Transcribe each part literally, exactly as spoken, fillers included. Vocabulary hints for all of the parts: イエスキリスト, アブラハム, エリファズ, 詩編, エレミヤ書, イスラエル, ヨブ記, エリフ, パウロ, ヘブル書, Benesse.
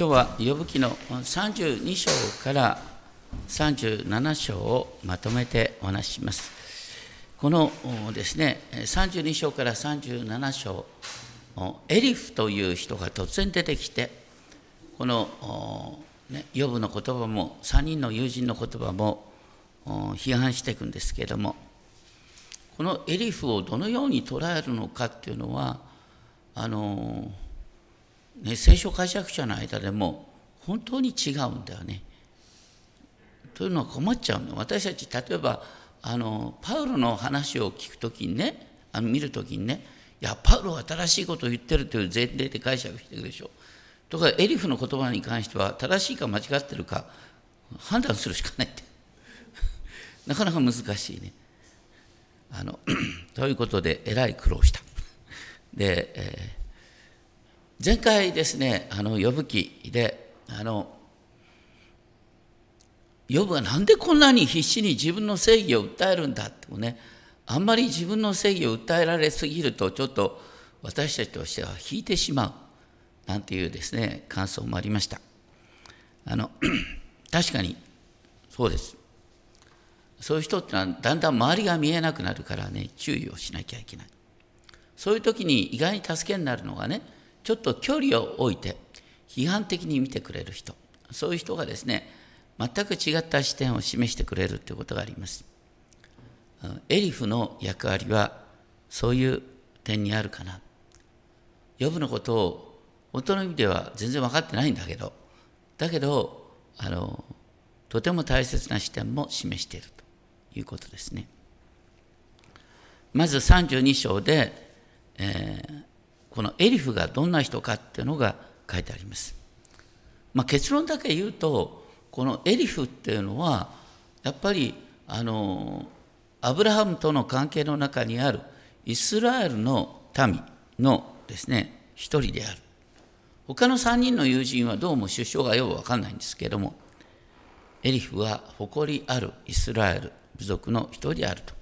今日はヨブ記のさんじゅうに章からさんじゅうなな章をまとめてお話しします。このですね、さんじゅうに章からさんじゅうなな章、エリフという人が突然出てきて、このヨブの言葉もさんにんの友人の言葉も批判していくんですけれども、このエリフをどのように捉えるのかっていうのは、あのね、聖書解釈者の間でも本当に違うんだよね。というのは困っちゃうの。私たち例えばあのパウロの話を聞くときにね、あの見るときにね、いやパウロは正しいことを言ってるという前提で解釈していくでしょ。とかエリフの言葉に関しては正しいか間違ってるか判断するしかないってなかなか難しいね。あのということでえらい苦労した。で、えー前回ですね、あのヨブ記で、あのヨブはなんでこんなに必死に自分の正義を訴えるんだってね、あんまり自分の正義を訴えられすぎるとちょっと私たちとしては引いてしまうなんていうですね感想もありました。あの確かにそうです。そういう人ってのはだんだん周りが見えなくなるからね、注意をしなきゃいけない。そういう時に意外に助けになるのがね、ちょっと距離を置いて批判的に見てくれる人、そういう人がですね、全く違った視点を示してくれるということがあります。エリフの役割はそういう点にあるかな。ヨブのことを本当の意味では全然分かってないんだけど、だけどあのとても大切な視点も示しているということですね。まずさんじゅうに章で、えーこのエリフがどんな人かっていうのが書いてあります。まあ、結論だけ言うと、このエリフっていうのはやっぱりあのアブラハムとの関係の中にあるイスラエルの民のですね一人である。他のさんにんの友人はどうも出生がよく分かんないんですけれども、エリフは誇りあるイスラエル部族の一人であると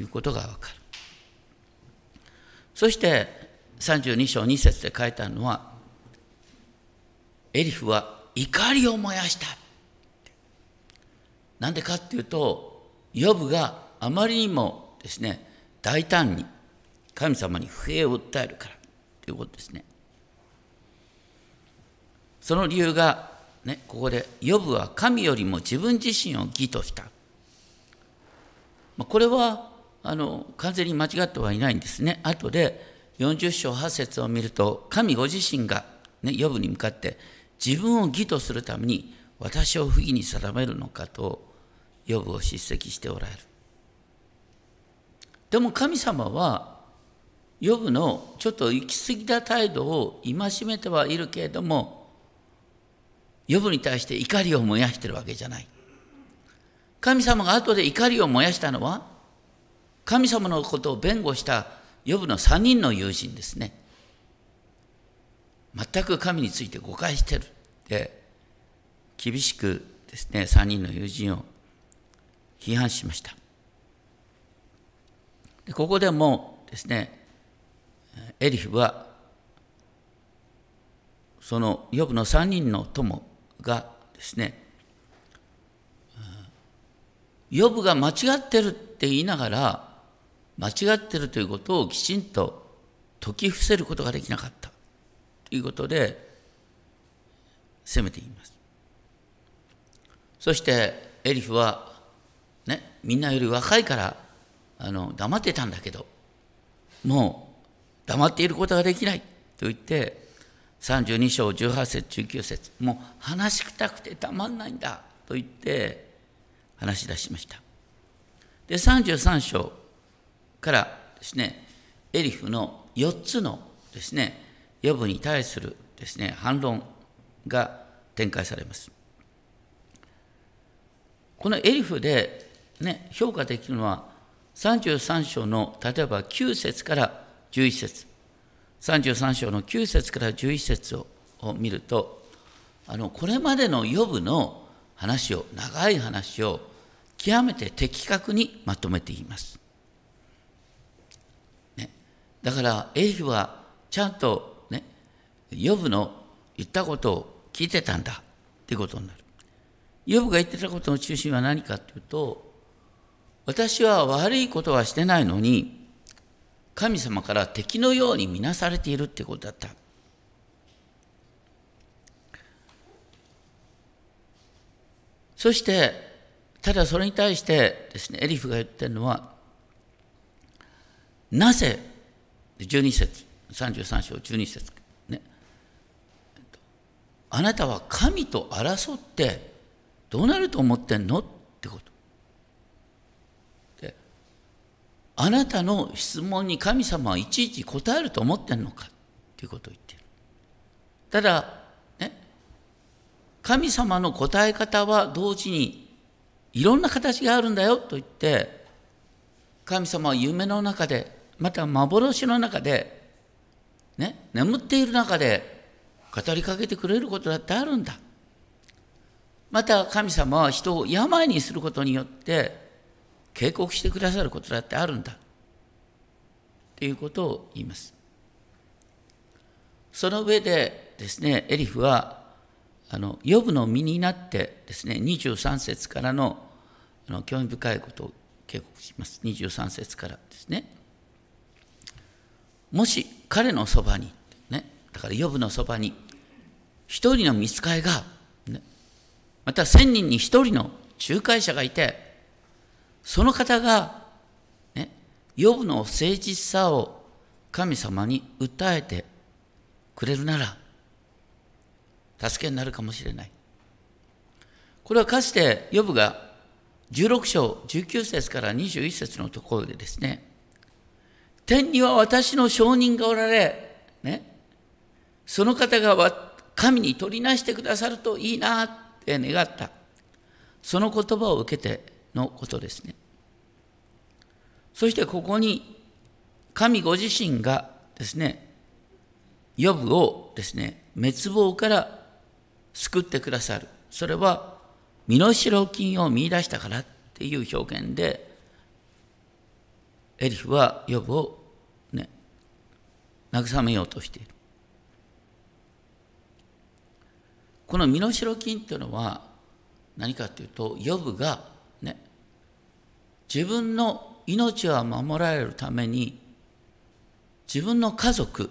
いうことが分かる。そしてさんじゅうに章に節で書いてあるのは、エリフは怒りを燃やした。なんでかっていうと、ヨブがあまりにもですね、大胆に神様に不平を訴えるからということですね。その理由が、ね、ここで、ヨブは神よりも自分自身を義とした。これはあの完全に間違ってはいないんですね。後でよんじゅう章はち節を見ると、神ご自身が、ね、ヨブに向かって自分を義とするために私を不義に定めるのかとヨブを叱責しておられる。でも神様はヨブのちょっと行き過ぎた態度を戒めてはいるけれども、ヨブに対して怒りを燃やしているわけじゃない。神様が後で怒りを燃やしたのは、神様のことを弁護したヨブのさんにんの友人ですね。全く神について誤解してるで、厳しくですね、さんにんの友人を批判しました。でここでもですね、エリフはそのヨブのさんにんの友がですね、ヨブが間違ってるって言いながら、間違っているということをきちんと解き伏せることができなかったということで責めています。そしてエリフは、ね、みんなより若いからあの黙ってたんだけど、もう黙っていることができないと言って、さんじゅうに章じゅうはち節じゅうきゅう節、もう話したくてたまんないんだと言って話し出しました。でさんじゅうさん章からですね、エリフのよっつのですね、ヨブに対するですね、反論が展開されます。このエリフで、ね、評価できるのは、さんじゅうさん章の例えばきゅう節からじゅういち節、さんじゅうさん章のきゅう節からじゅういち節を見ると、あのこれまでのヨブの話を、長い話を極めて的確にまとめています。だからエリフはちゃんとね、ヨブの言ったことを聞いてたんだっていうことになる。ヨブが言ってたことの中心は何かというと、私は悪いことはしてないのに神様から敵のように見なされているっていうことだった。そしてただそれに対してですね、エリフが言ってるのは、なぜじゅうに節、さんじゅうさん章じゅうに節ね、あなたは神と争ってどうなると思ってんのってことで、あなたの質問に神様はいちいち答えると思ってんのかっていうことを言っている。ただね、神様の答え方は同時にいろんな形があるんだよと言って、神様は夢の中で、また幻の中で、ね、眠っている中で語りかけてくれることだってあるんだ。また神様は人を病にすることによって警告してくださることだってあるんだということを言います。その上でですね、エリフはあのヨブの身になってですね、にじゅうさん節からのあの興味深いことを警告します。にじゅうさん節からですね、もし彼のそばに、ね、だからヨブのそばに一人の見つかいが、ね、また千人に一人の仲介者がいて、その方が、ね、ヨブの誠実さを神様に訴えてくれるなら、助けになるかもしれない。これはかつてヨブがじゅうろく章じゅうきゅう節からにじゅういち節のところでですね、天には私の証人がおられ、ね、その方が神に取りなしてくださるといいなって願った。その言葉を受けてのことですね。そしてここに神ご自身がですね、ヨブをですね、滅亡から救ってくださる。それは身代金を見出したからっていう表現で、エリフはヨブを、ね、慰めようとしている。この身代金というのは何かというと、ヨブが、ね、自分の命は守られるために自分の家族、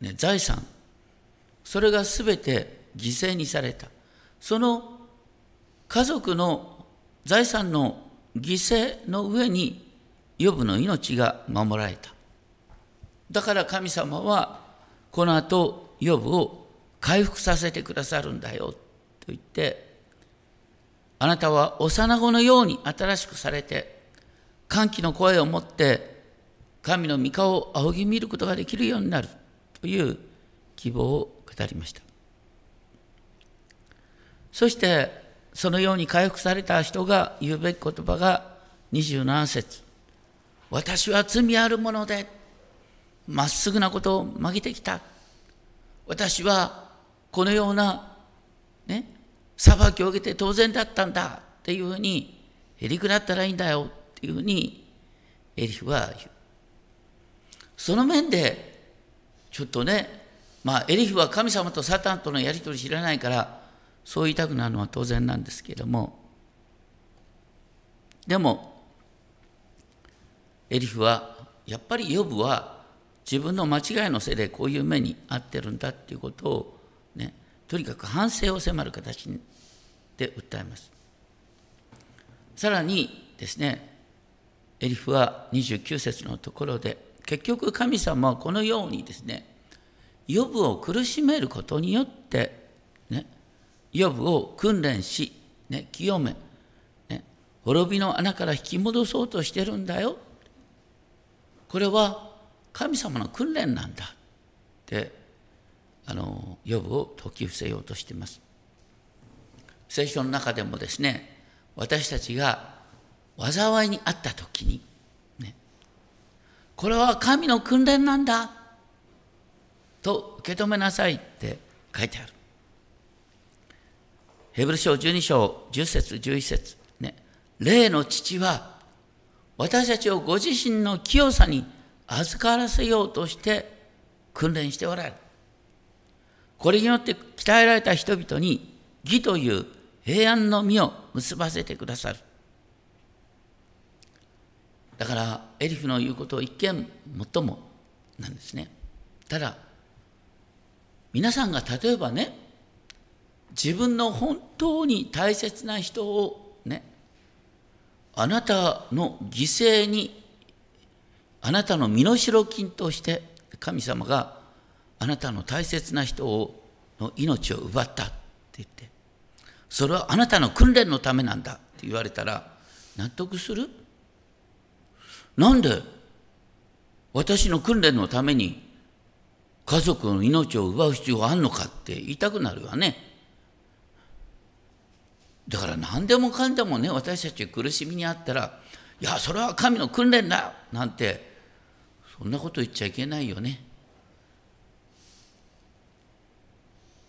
ね、財産、それがすべて犠牲にされた。その家族の財産の犠牲の上にヨブの命が守られた。だから神様はこの後ヨブを回復させてくださるんだよと言って、あなたは幼子のように新しくされて、歓喜の声を持って神の御顔を仰ぎ見ることができるようになるという希望を語りました。そしてそのように回復された人が言うべき言葉がにじゅうなな節、私は罪あるもので、まっすぐなことを曲げてきた。私はこのような、ね、裁きを受けて当然だったんだっていうふうに、へりくだったらいいんだよっていうふうに、エリフは言う。その面で、ちょっとね、まあ、エリフは神様とサタンとのやり取り知らないから、そう言いたくなるのは当然なんですけれども、でも、エリフはやっぱりヨブは自分の間違いのせいでこういう目に遭ってるんだっていうことを、ね、とにかく反省を迫る形で訴えます。さらにですね、エリフはにじゅうきゅう節のところで、結局神様はこのようにですね、ヨブを苦しめることによって、ね、ヨブを訓練し、ね、清め、ね、滅びの穴から引き戻そうとしてるんだよ、これは神様の訓練なんだって、あのヨブを説き伏せようとしています。聖書の中でもですね、私たちが災いにあったときに、ね、これは神の訓練なんだと受け止めなさいって書いてある。ヘブル書じゅうに章じゅう節じゅういち節、ね、霊の父は私たちをご自身の清さに預からせようとして訓練しておられる。これによって鍛えられた人々に義という平安の実を結ばせてくださる。だからエリフの言うことを一見もっともなんですね。ただ皆さんが例えばね、自分の本当に大切な人をね、あなたの犠牲に、あなたの身代金として神様があなたの大切な人の命を奪ったって言って、それはあなたの訓練のためなんだって言われたら納得する？なんで私の訓練のために家族の命を奪う必要があるのかって言いたくなるわね。だから何でもかんでもね、私たち苦しみにあったら、いや、それは神の訓練だよなんて、そんなこと言っちゃいけないよね。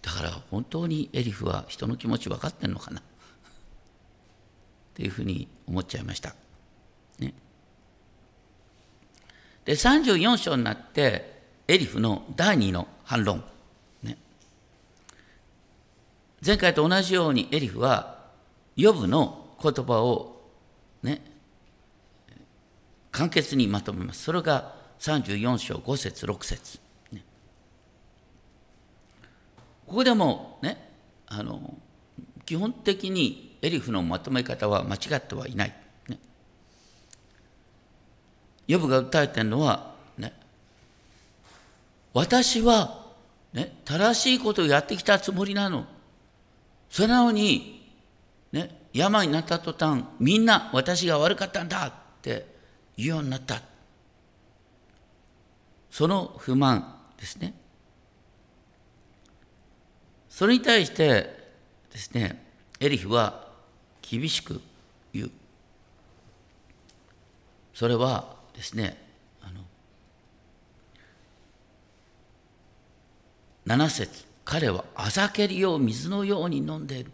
だから本当にエリフは人の気持ち分かってんのかなっていうふうに思っちゃいました。ね。で、さんじゅうよん章になって、エリフの第二の反論、ね。前回と同じようにエリフは、ヨブの言葉を、ね、簡潔にまとめます。それがさんじゅうよん章ご節ろく節、ね。ここでも、ね、あの、基本的にエリフのまとめ方は間違ってはいない。ね、ヨブが訴えているのは、私は、ね、正しいことをやってきたつもりなの。それなのに、ね、病になった途端、みんな私が悪かったんだって言うようになった。その不満ですね。それに対してですね、エリフは厳しく言う。それはですね、なな節、彼はあざけりを水のように飲んでいる。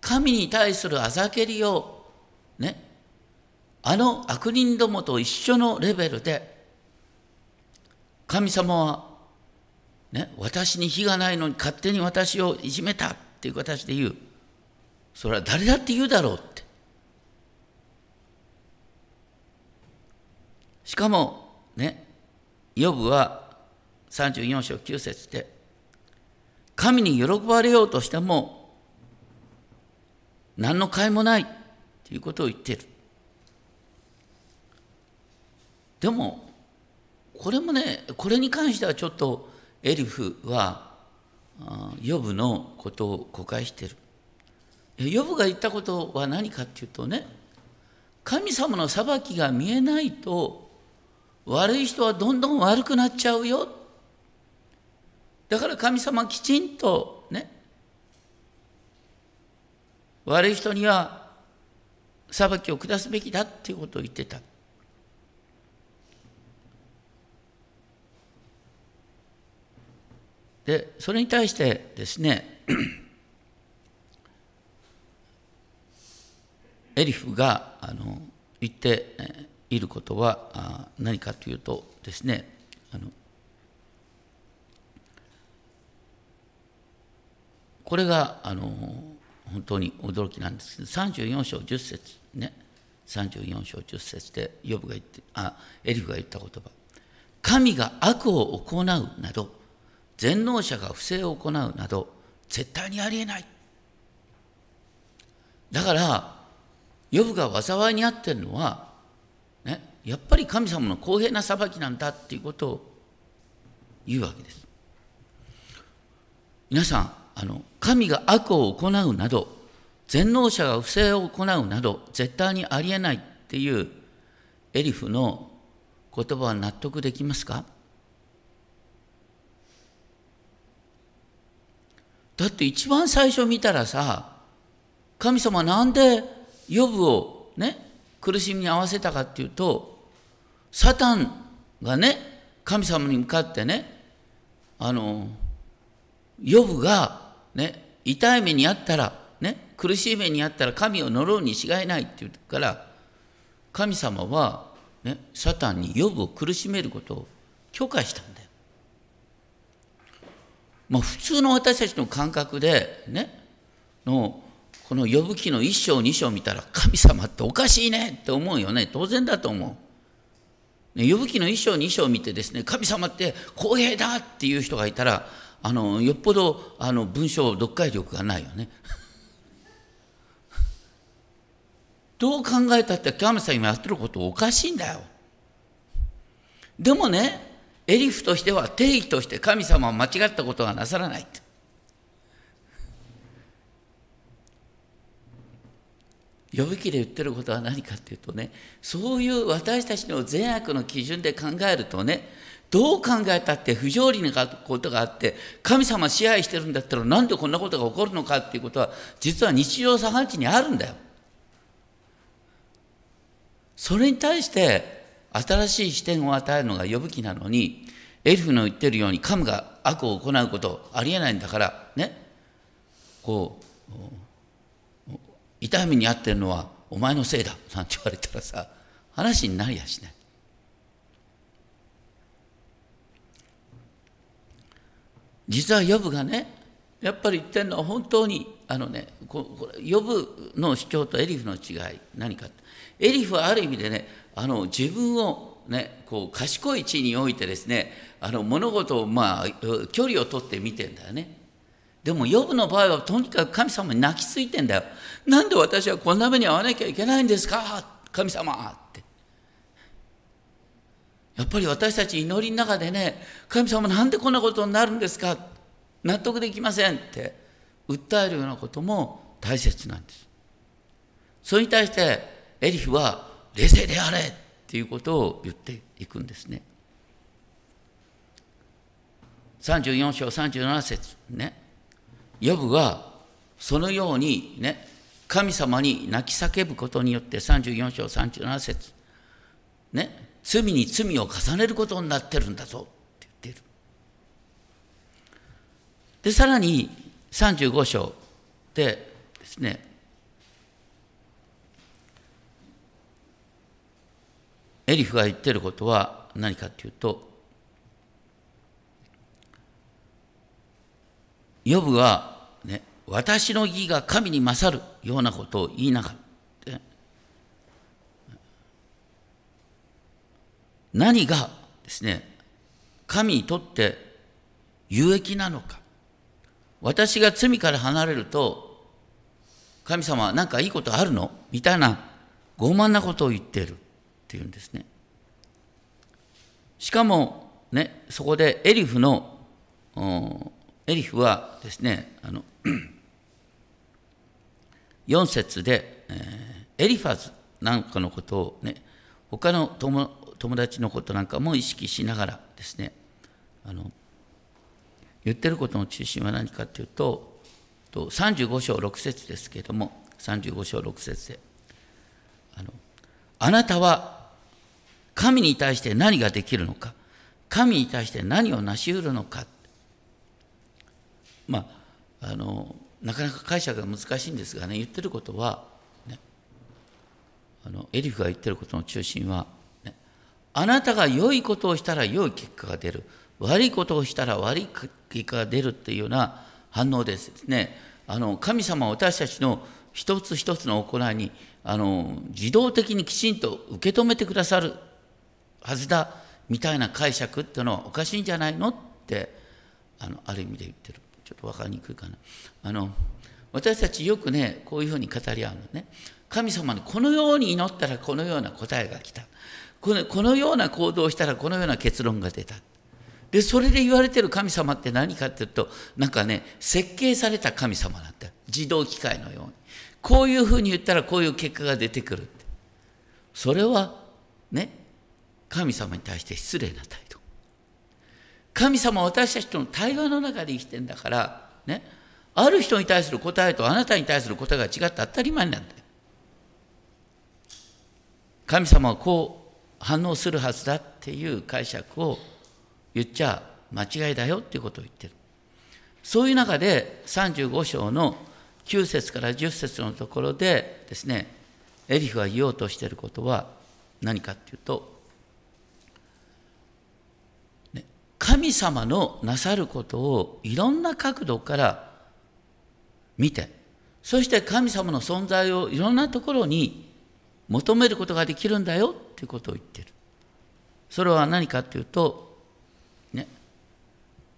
神に対するあざけりを、ね、あの悪人どもと一緒のレベルで、神様は、ね、私に非がないのに勝手に私をいじめたっていう形で言う。それは誰だって言うだろうって。しかも、ね、ヨブはさんじゅうよん章きゅう節で、神に喜ばれようとしても何の甲斐もないということを言っている。でもこれもね、これに関してはちょっとエリフはヨブのことを誤解している。ヨブが言ったことは何かっていうとね、神様の裁きが見えないと悪い人はどんどん悪くなっちゃうよ。だから神様はきちんとね、悪い人には裁きを下すべきだっていうことを言ってた。で、それに対してですね、エリフがあの言っていることは何かというとですね、あのこれがあの本当に驚きなんですけど、さんじゅうよん章じゅう節ね、さんじゅうよん章じゅう節でヨブが言ってあエリフが言った言葉、神が悪を行うなど、全能者が不正を行うなど絶対にありえない。だからヨブが災いにあってるのは、ね、やっぱり神様の公平な裁きなんだっていうことを言うわけです。皆さん、あの神が悪を行うなど、全能者が不正を行うなど絶対にありえないっていうエリフの言葉は納得できますか？だって一番最初見たらさ、神様なんでヨブをね苦しみに合わせたかっていうと、サタンがね神様に向かってね、あのヨブがね、痛い目にあったら、ね、苦しい目にあったら神を呪うに違いないって言うから、神様は、ね、サタンにヨブを苦しめることを許可したんだよ。まあ、普通の私たちの感覚でね、のこのヨブ記の一章二章見たら神様っておかしいねって思うよね。当然だと思う。ヨブ記の一章二章見てですね、神様って公平だっていう人がいたら、あのよっぽどあの文章読解力がないよね。どう考えたって神様今やってることおかしいんだよ。でもね、エリフとしては定義として神様は間違ったことはなさらないって。ヨブ記で言ってることは何かっていうとね、そういう私たちの善悪の基準で考えるとね、どう考えたって不条理なことがあって、神様支配してるんだったらなんでこんなことが起こるのかっていうことは、実は日常茶飯事にあるんだよ。それに対して新しい視点を与えるのがヨブ記なのに、エリフの言ってるように神が悪を行うことありえないんだからね、こう痛い目に遭ってるのはお前のせいだなんて言われたらさ、話になりやしない。実はヨブがね、やっぱり言ってるのは本当にあのね、これヨブの主張とエリフの違い何かって、エリフはある意味でね、あの自分を、ね、こう賢い地においてですね、あの物事を、まあ、距離を取って見てんだよね。でもヨブの場合はとにかく神様に泣きついてんだよ。なんで私はこんな目に遭わなきゃいけないんですか神様って。やっぱり私たち祈りの中でね、神様なんでこんなことになるんですか、納得できませんって訴えるようなことも大切なんです。それに対してエリフは冷静であれっていうことを言っていくんですね。さんじゅうよん章さんじゅうなな節ね、ヨブはそのようにね、神様に泣き叫ぶことによって、さんじゅうよん章さんじゅうなな節ね、罪に罪を重ねることになってるんだぞって言ってる。でさらにさんじゅうご章でですね、エリフが言ってることは何かっていうと、ヨブは、ね、私の義が神に勝るようなことを言いながら、何がですね、神にとって有益なのか。私が罪から離れると、神様は何かいいことあるのみたいな傲慢なことを言っている。っていうんですね。しかもね、そこでエリフのエリフはですね、あのよん節で、えー、エリファズなんかのことをね、他の 友, 友達のことなんかも意識しながらですね、あの言ってることの中心は何かというと、さんじゅうご章ろく節ですけれども、さんじゅうご章ろく節で、あのあなたは神に対して何ができるのか、神に対して何を成し得るのか。まあ、あのなかなか解釈が難しいんですがね、言ってることは、ね、あのエリフが言ってることの中心は、ね、あなたが良いことをしたら良い結果が出る、悪いことをしたら悪い結果が出るっていうような反応ですね。あの神様は私たちの一つ一つの行いにあの自動的にきちんと受け止めてくださるはずだみたいな解釈っていうのはおかしいんじゃないのって、あの、ある意味で言ってる。ちょっと分かりにくいかな。あの私たちよくね、こういうふうに語り合うのね。神様にこのように祈ったらこのような答えが来た。この、このような行動をしたらこのような結論が出た。で、それで言われてる神様って何かっていうと、なんかね、設計された神様なんだよ。自動機械のように。こういうふうに言ったらこういう結果が出てくるって。それはね、神様に対して失礼な態度。神様は私たちとの対話の中で生きてんだから、ね、ある人に対する答えとあなたに対する答えが違って当たり前なんだよ。神様はこう反応するはずだっていう解釈を言っちゃ間違いだよっていうことを言ってる。そういう中でさんじゅうご章のきゅう節からじゅう節のところでですね、エリフが言おうとしていることは何かっていうと、神様のなさることをいろんな角度から見て、そして神様の存在をいろんなところに求めることができるんだよっていうことを言ってる。それは何かっていうと、ね、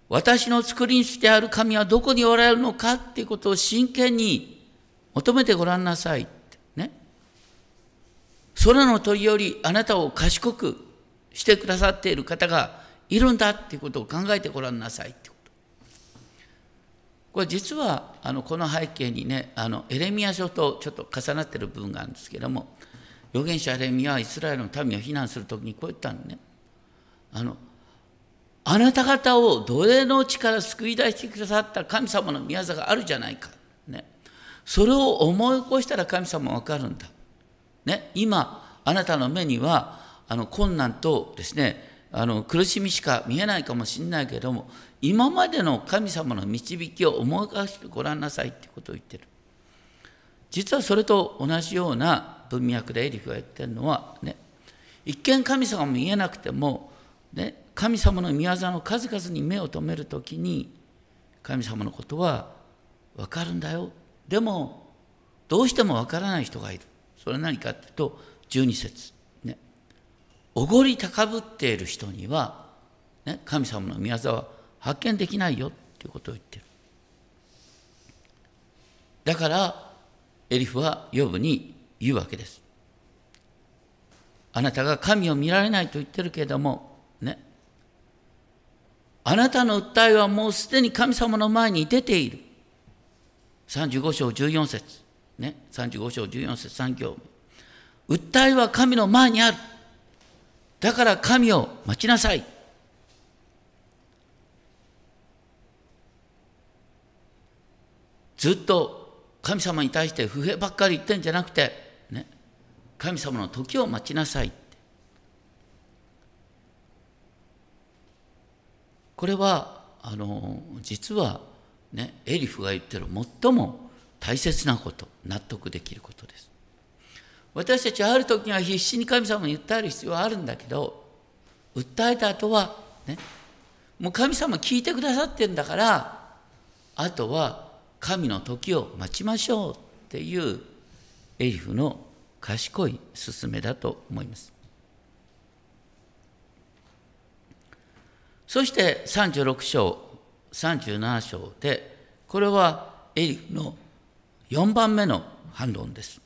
私の作りにしてある神はどこにおられるのかっていうことを真剣に求めてごらんなさいって、ね。空の鳥よりあなたを賢くしてくださっている方がいるんだっていうことを考えてごらんなさいってこと。これ実はあのこの背景にね、あのエレミヤ書とちょっと重なってる部分があるんですけども、預言者エレミヤはイスラエルの民を非難するときにこう言ったのね。あのあなた方を奴隷の地から救い出してくださった神様の御業があるじゃないか、ね。それを思い起こしたら神様は分かるんだ、ね。今あなたの目にはあの困難とですね、あの苦しみしか見えないかもしれないけれども、今までの神様の導きを思い返してごらんなさいってことを言ってる。実はそれと同じような文脈でエリフが言ってるのはね、一見神様も見えなくても、ね、神様の御業の数々に目を留めるときに神様のことは分かるんだよ。でもどうしても分からない人がいる。それは何かっていうとじゅうにせつ。おごり高ぶっている人には、ね、神様の御業は発見できないよということを言ってる。だからエリフはヨブに言うわけです。あなたが神を見られないと言ってるけれども、ね、あなたの訴えはもうすでに神様の前に出ている。さんじゅうごしょうじゅうよんせつ、ね、さんじゅうごしょうじゅうよんせつさんぎょうめ。訴えは神の前にある。だから神を待ちなさい。ずっと神様に対して不平ばっかり言ってんじゃなくて、ね、神様の時を待ちなさいって。これはあの実は、ね、エリフが言ってる最も大切なこと、納得できることです。私たちはある時には必死に神様に訴える必要はあるんだけど、訴えた後はね、もう神様聞いてくださってるんだから、あとは神の時を待ちましょうっていうエリフの賢い勧めだと思います。そしてさんじゅうろくしょうさんじゅうななしょうで、これはエリフのよんばんめの反論です。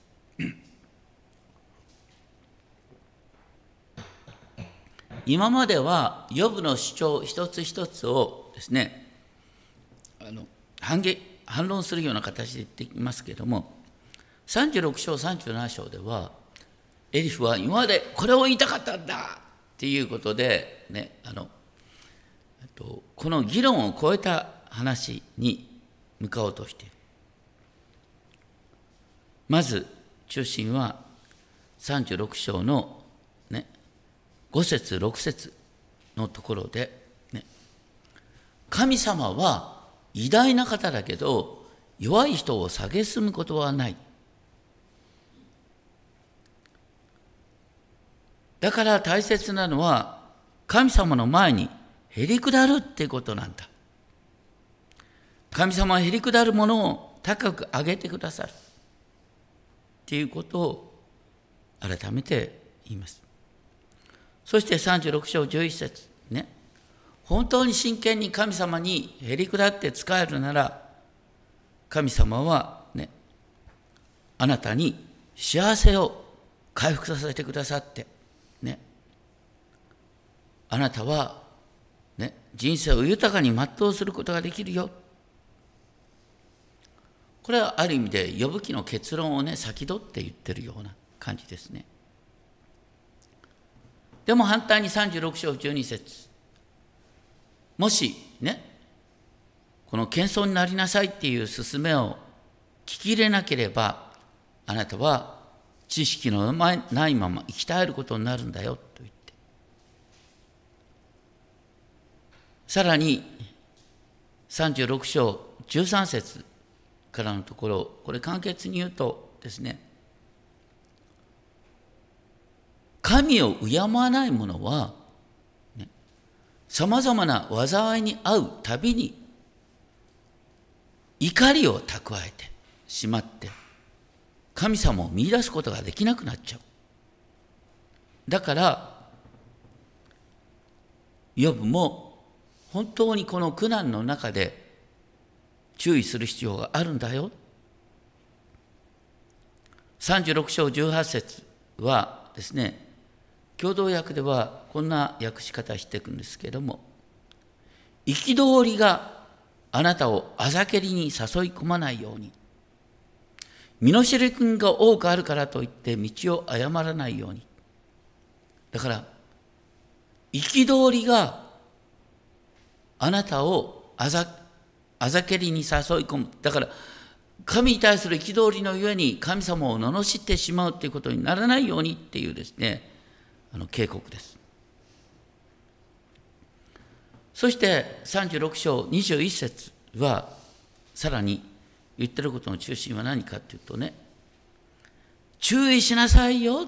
今まではヨブの主張一つ一つをですね、あの反撃、反論するような形で言ってきますけれども、さんじゅうろくしょうさんじゅうななしょうではエリフは今までこれを言いたかったんだっていうことで、ね、あのとこの議論を超えた話に向かおうとしている。まず中心はさんじゅうろくしょうのね、ごせつろくせつのところで、ね、神様は偉大な方だけど弱い人を蔑むことはない。だから大切なのは神様の前にへりくだるっていうことなんだ。神様はへりくだるものを高く上げてくださるっていうことを改めて言います。そしてさんじゅうろくしょうじゅういっせつ、ね、本当に真剣に神様にへりくだって仕えるなら、神様は、ね、あなたに幸せを回復させてくださって、ね、あなたは、ね、人生を豊かに全うすることができるよ。これはある意味でヨブ記の結論をね、先取って言ってるような感じですね。でも反対にさんじゅうろくしょうじゅうにせつ、もしね、この謙遜になりなさいっていう勧めを聞き入れなければ、あなたは知識のないまま生き絶えることになるんだよと言って。さらにさんじゅうろくしょうじゅうさんせつからのところ、これ簡潔に言うとですね、神を敬わない者は、ね、さまざまな災いに遭うたびに怒りを蓄えてしまって神様を見出すことができなくなっちゃう。だからヨブも本当にこの苦難の中で注意する必要があるんだよ。さんじゅうろくしょうじゅうはっせつはですね、共同訳ではこんな訳し方していくんですけれども、憤りがあなたをあざけりに誘い込まないように、身の代金が多くあるからといって道を誤らないように。だから憤りがあなたをあざ、あざけりに誘い込む。だから神に対する憤りのゆえに神様を罵ってしまうということにならないようにっていうですね、あの警告です。そしてさんじゅうろくしょうにじゅういっせつはさらに言ってることの中心は何かっていうとね、注意しなさいよ、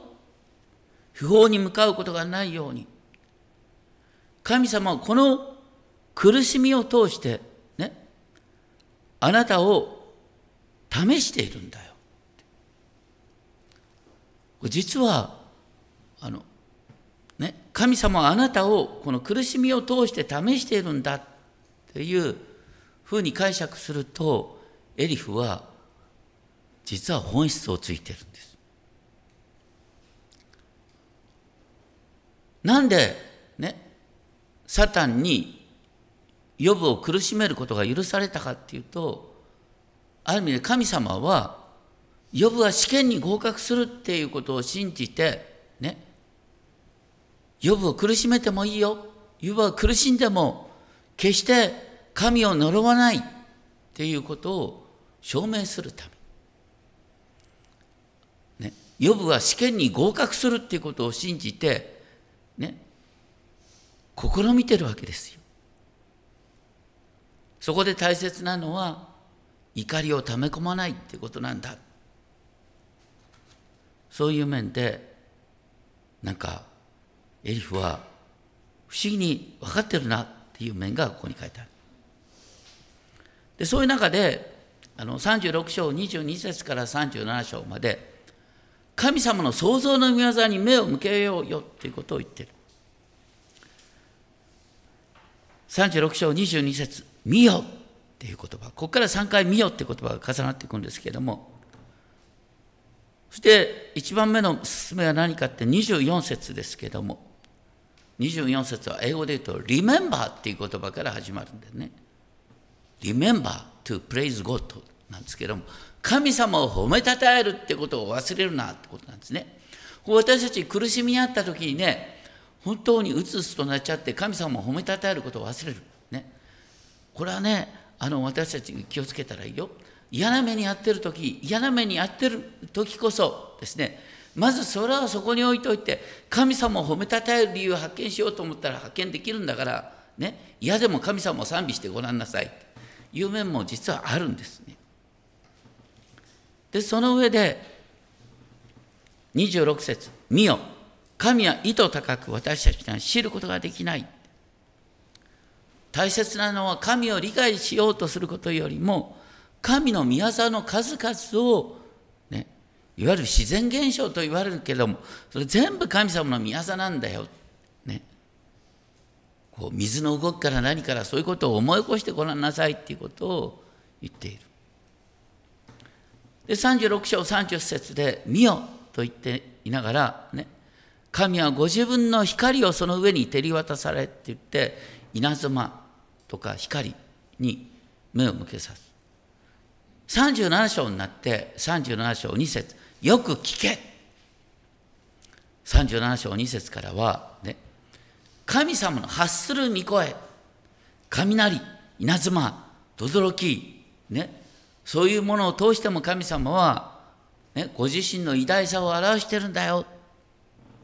不法に向かうことがないように。神様はこの苦しみを通してね、あなたを試しているんだよ。実はあのね、神様はあなたをこの苦しみを通して試しているんだっていうふうに解釈すると、エリフは実は本質をついてるんです。なんでね、サタンにヨブを苦しめることが許されたかっていうと、ある意味で神様はヨブが試験に合格するっていうことを信じてね、ヨブを苦しめてもいいよ。ヨブは苦しんでも決して神を呪わないっていうことを証明するため。ね、ヨブは試験に合格するっていうことを信じて、ね、試みてるわけですよ。そこで大切なのは怒りをため込まないっていうことなんだ。そういう面で、なんか、エリフは不思議に分かってるなっていう面がここに書いてある。で、そういう中であのさんじゅうろくしょうにじゅうにせつからさんじゅうななしょうまで、神様の創造の御業に目を向けようよということを言ってる。さんじゅうろくしょうにじゅうにせつ、見よっていう言葉、ここからさんかい見よっていう言葉が重なっていくんですけれども、そして一番目の勧めは何かってにじゅうよんせつですけれども、にじゅうよんせつは英語で言うと、remember っていう言葉から始まるんだよね。remember to praise God なんですけれども、神様を褒めたたえるってことを忘れるなってことなんですね。私たち苦しみにあった時にね、本当にうつうつとなっちゃって神様を褒めたたえることを忘れる。ね、これはね、あの私たち気をつけたらいいよ。嫌な目に遭ってるとき、嫌な目に遭ってるときこそですね、まずそれはそこに置いといて、神様を褒めたたえる理由を発見しようと思ったら発見できるんだから、ね、嫌でも神様を賛美してごらんなさいという面も実はあるんですね。で、その上で、にじゅうろくせつ、見よ、神は意図高く私たちには知ることができない。大切なのは神を理解しようとすることよりも、神の御業の数々を、ね、いわゆる自然現象と言われるけれども、それ全部神様の御業なんだよ、ね、こう水の動きから何からそういうことを思い起こしてごらんなさいっていうことを言っている。で、さんじゅうろくしょうさんじゅっせつで「見よ」と言っていながら、ね、神はご自分の光をその上に照り渡されって言って、稲妻とか光に目を向けさす。さんじゅうななしょうになって、さんじゅうななしょうにせつ、よく聞け。さんじゅうななしょうにせつからは、ね、神様の発する御声、雷、稲妻、轟き、ね、そういうものを通しても神様は、ね、ご自身の偉大さを表してるんだよ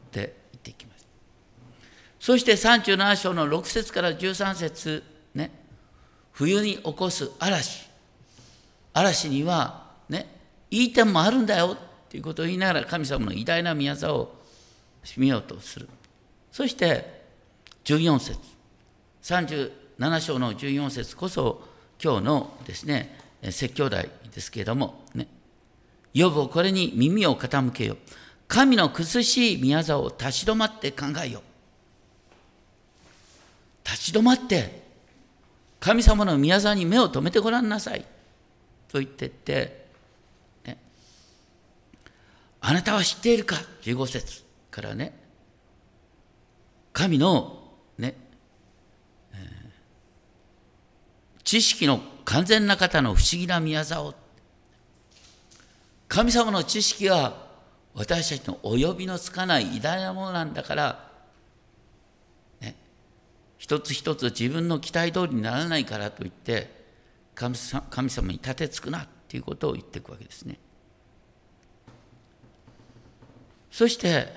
って言っていきます。そしてさんじゅうななしょうのろくせつからじゅうさんせつ、ね、冬に起こす嵐。嵐にはね、いい点もあるんだよっていうことを言いながら、神様の偉大な御業を見ようとする。そしてじゅうよん節、さんじゅうなな章のじゅうよん節こそ今日のですね説教題ですけれどもね、ヨブをこれに耳を傾けよ、神の苦しい宮沢を立ち止まって考えよ。立ち止まって神様の宮沢に目を留めてごらんなさいと言ってって、ね、あなたは知っているか、じゅうご節からね、神のね、えー、知識の完全な方の不思議な宮沢を、神様の知識は私たちの及びのつかない偉大なものなんだから、ね、一つ一つ自分の期待通りにならないからといって神様に立てつくなということを言っていくわけですね。そして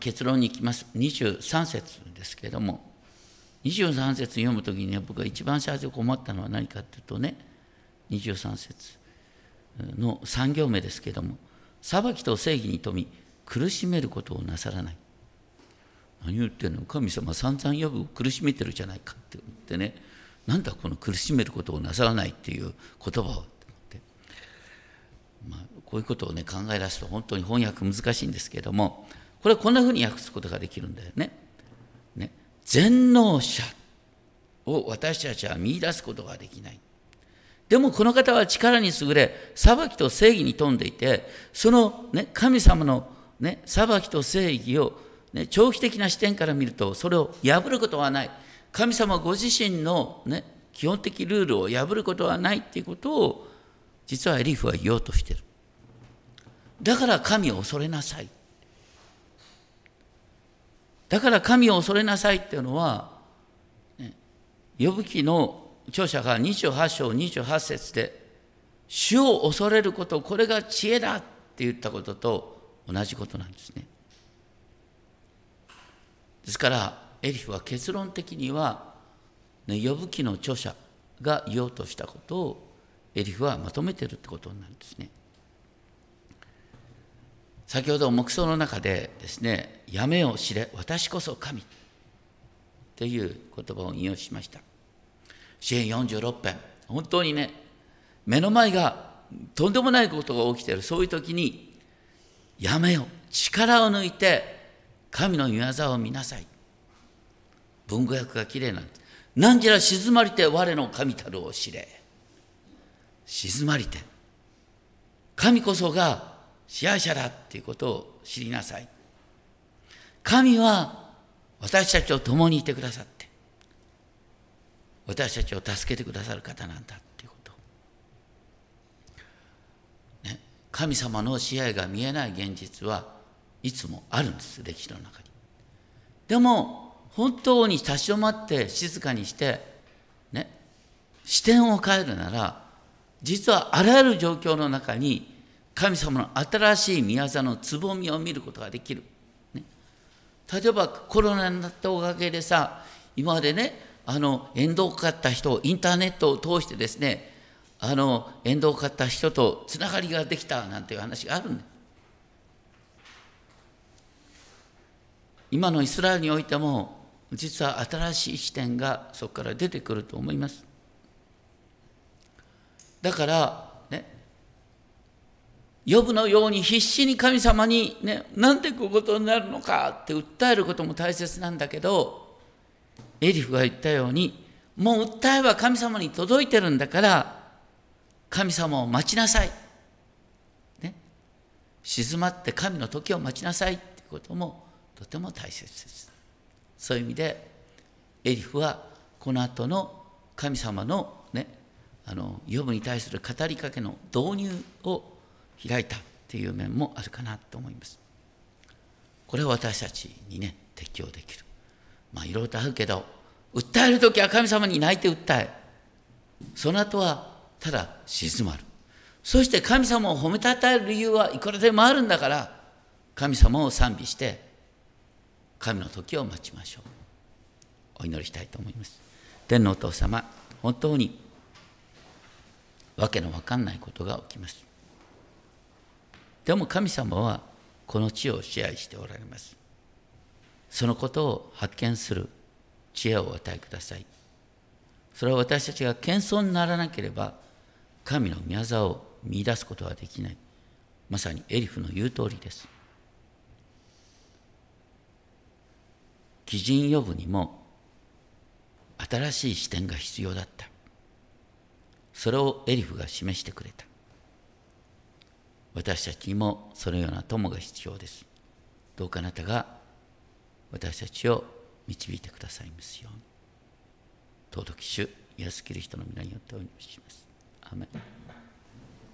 結論に行きます。にじゅうさん節ですけれども、にじゅうさん節読むときにね、僕が一番最初に困ったのは何かというとね、にじゅうさん節のさん行目ですけれども、裁きと正義に富み苦しめることをなさらない。何言ってんの、神様散々呼ぶ苦しめてるじゃないかって思ってね、なんだこの苦しめることをなさらないっていう言葉をって、まあ、こういうことをね考え出すと本当に翻訳難しいんですけれども、これはこんなふうに訳すことができるんだよね。ね、全能者を私たちは見出すことができない。でもこの方は力に優れ、裁きと正義に富んでいて、その、ね、神様の、ね、裁きと正義を、ね、長期的な視点から見ると、それを破ることはない。神様ご自身の、ね、基本的ルールを破ることはないということを、実はエリフは言おうとしている。だから神を恐れなさい。だから神を恐れなさいっていうのは、ね、ヨブ記の著者がにじゅうはち章にじゅうはち節で、主を恐れること、これが知恵だって言ったことと同じことなんですね。ですから、エリフは結論的には、ヨブ記の著者が言おうとしたことを、エリフはまとめてるってことなんですね。先ほど、黙想の中でですね、やめを知れ、私こそ神っていう言葉を引用しました。詩編よんじゅうろく編、本当にね、目の前がとんでもないことが起きている、そういう時に、やめよ、力を抜いて、神の御業を見なさい。文語訳がきれいなんです。何時ら静まりて、我の神たるを知れ。静まりて、神こそが支配者だっていうことを知りなさい。神は私たちを共にいてくださった。私たちを助けてくださる方なんだっていうこと、ね、神様の支配が見えない現実はいつもあるんです、歴史の中に。でも本当に立ち止まって静かにして、ね、視点を変えるなら、実はあらゆる状況の中に神様の新しい宮座のつぼみを見ることができる、ね、例えばコロナになったおかげでさ、今までね、あの縁遠かった人、インターネットを通してですね、あの縁遠かった人とつながりができたなんていう話があるんだ。今のイスラエルにおいても、実は新しい視点がそこから出てくると思います。だから、ね、ヨブのように必死に神様に、ね、なんでこういうことになるのかって訴えることも大切なんだけど、エリフが言ったように、もう訴えは神様に届いてるんだから、神様を待ちなさい。ね、静まって神の時を待ちなさいっていうこともとても大切です。そういう意味で、エリフはこの後の神様のね、あの、ヨブに対する語りかけの導入を開いたっていう面もあるかなと思います。これは私たちにね、適用できる。まあいろいろとあるけど、訴えるときは神様に泣いて訴え、その後はただ静まる。そして神様を褒めたたえる理由はいくらでもあるんだから、神様を賛美して、神の時を待ちましょう。お祈りしたいと思います。天のお父様、本当にわけのわかんないことが起きます。でも神様はこの地を支配しておられます。そのことを発見する知恵をお与えください。それは私たちが謙遜にならなければ、神の御業を見出すことはできない。まさにエリフの言う通りです。基人ヨブにも新しい視点が必要だった。それをエリフが示してくれた。私たちにもそのような友が必要です。どうかあなたが私たちを導いてくださいますように。尊き主イエスキリストの皆によってお祈りします。アーメン。